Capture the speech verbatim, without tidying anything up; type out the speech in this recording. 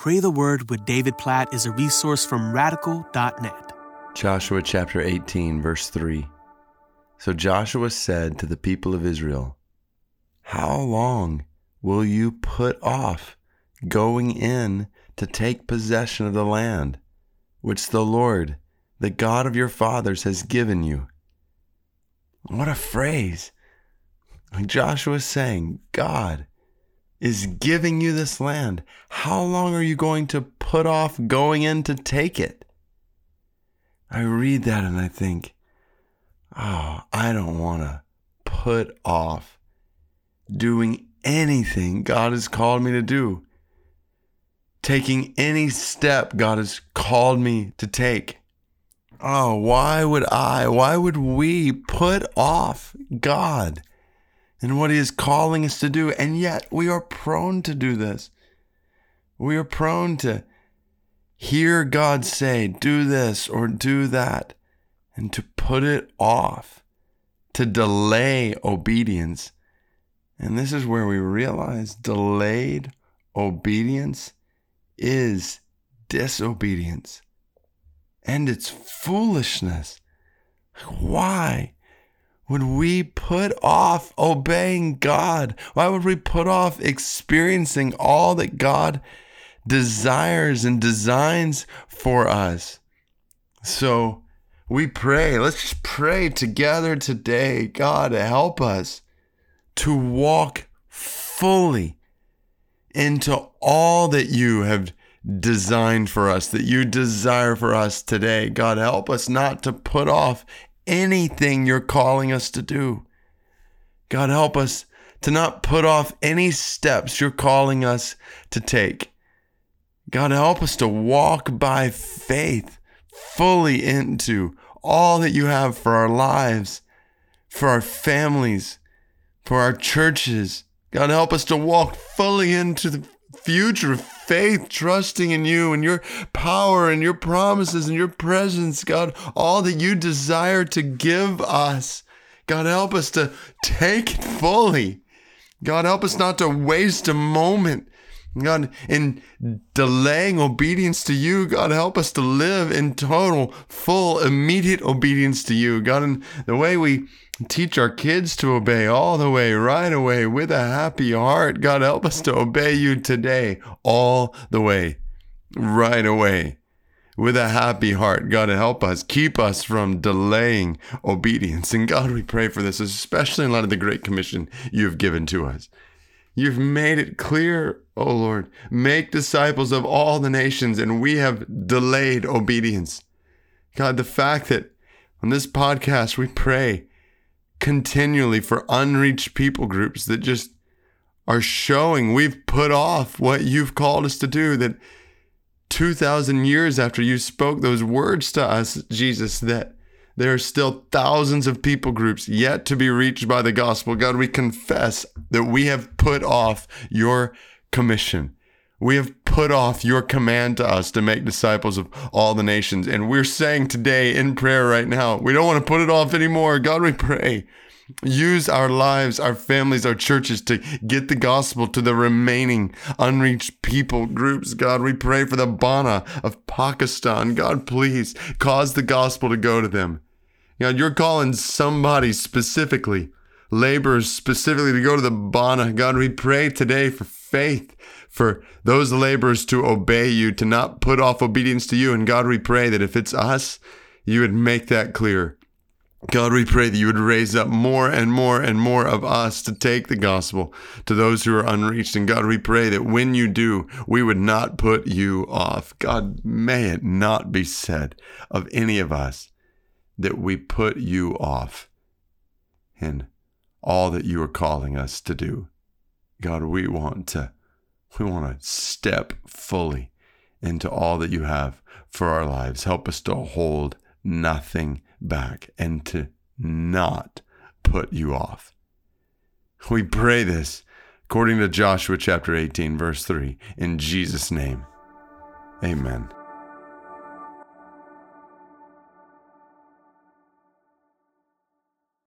Pray the Word with David Platt is a resource from Radical dot net. Joshua chapter eighteen, verse three. So Joshua said to the people of Israel, "How long will you put off going in to take possession of the land, which the Lord, the God of your fathers, has given you?" What a phrase. Joshua is saying, God is giving you this land. How long are you going to put off going in to take it? I read that and I think, oh, I don't want to put off doing anything God has called me to do, taking any step God has called me to take. Oh, why would I, why would we put off God and what He is calling us to do? And yet we are prone to do this. We are prone to hear God say, do this or do that, and to put it off, to delay obedience. And this is where we realize delayed obedience is disobedience. And it's foolishness. Why would we put off obeying God? Why would we put off experiencing all that God desires and designs for us? So we pray. Let's just pray together today. God, help us to walk fully into all that you have designed for us, that you desire for us today. God, help us not to put off anything you're calling us to do. God, help us to not put off any steps you're calling us to take. God, help us to walk by faith fully into all that you have for our lives, for our families, for our churches. God, help us to walk fully into the future of faith, trusting in you and your power and your promises and your presence, God, all that you desire to give us. God, help us to take it fully. God, help us not to waste a moment. God, in delaying obedience to you, God, help us to live in total, full, immediate obedience to you. God, in the way we teach our kids to obey all the way, right away, with a happy heart, God, help us to obey you today, all the way, right away, with a happy heart. God, help us, keep us from delaying obedience. And God, we pray for this, especially in light of the Great Commission you've given to us. You've made it clear, O Lord, make disciples of all the nations, and we have delayed obedience. God, the fact that on this podcast we pray continually for unreached people groups that just are showing we've put off what you've called us to do, that two thousand years after you spoke those words to us, Jesus, that there are still thousands of people groups yet to be reached by the gospel. God, we confess that we have put off your commission. We have put off your command to us to make disciples of all the nations. And we're saying today in prayer right now, we don't want to put it off anymore. God, we pray, use our lives, our families, our churches to get the gospel to the remaining unreached people groups. God, we pray for the Bana of Pakistan. God, please cause the gospel to go to them. God, you're calling somebody specifically, laborers specifically, to go to the Bana. God, we pray today for faith, for those laborers to obey you, to not put off obedience to you. And God, we pray that if it's us, you would make that clear. God, we pray that you would raise up more and more and more of us to take the gospel to those who are unreached. And God, we pray that when you do, we would not put you off. God, may it not be said of any of us that we put you off in all that you are calling us to do. God, we want to, we want to step fully into all that you have for our lives. Help us to hold nothing back and to not put you off. We pray this according to Joshua chapter eighteen, verse three, in Jesus' name. Amen.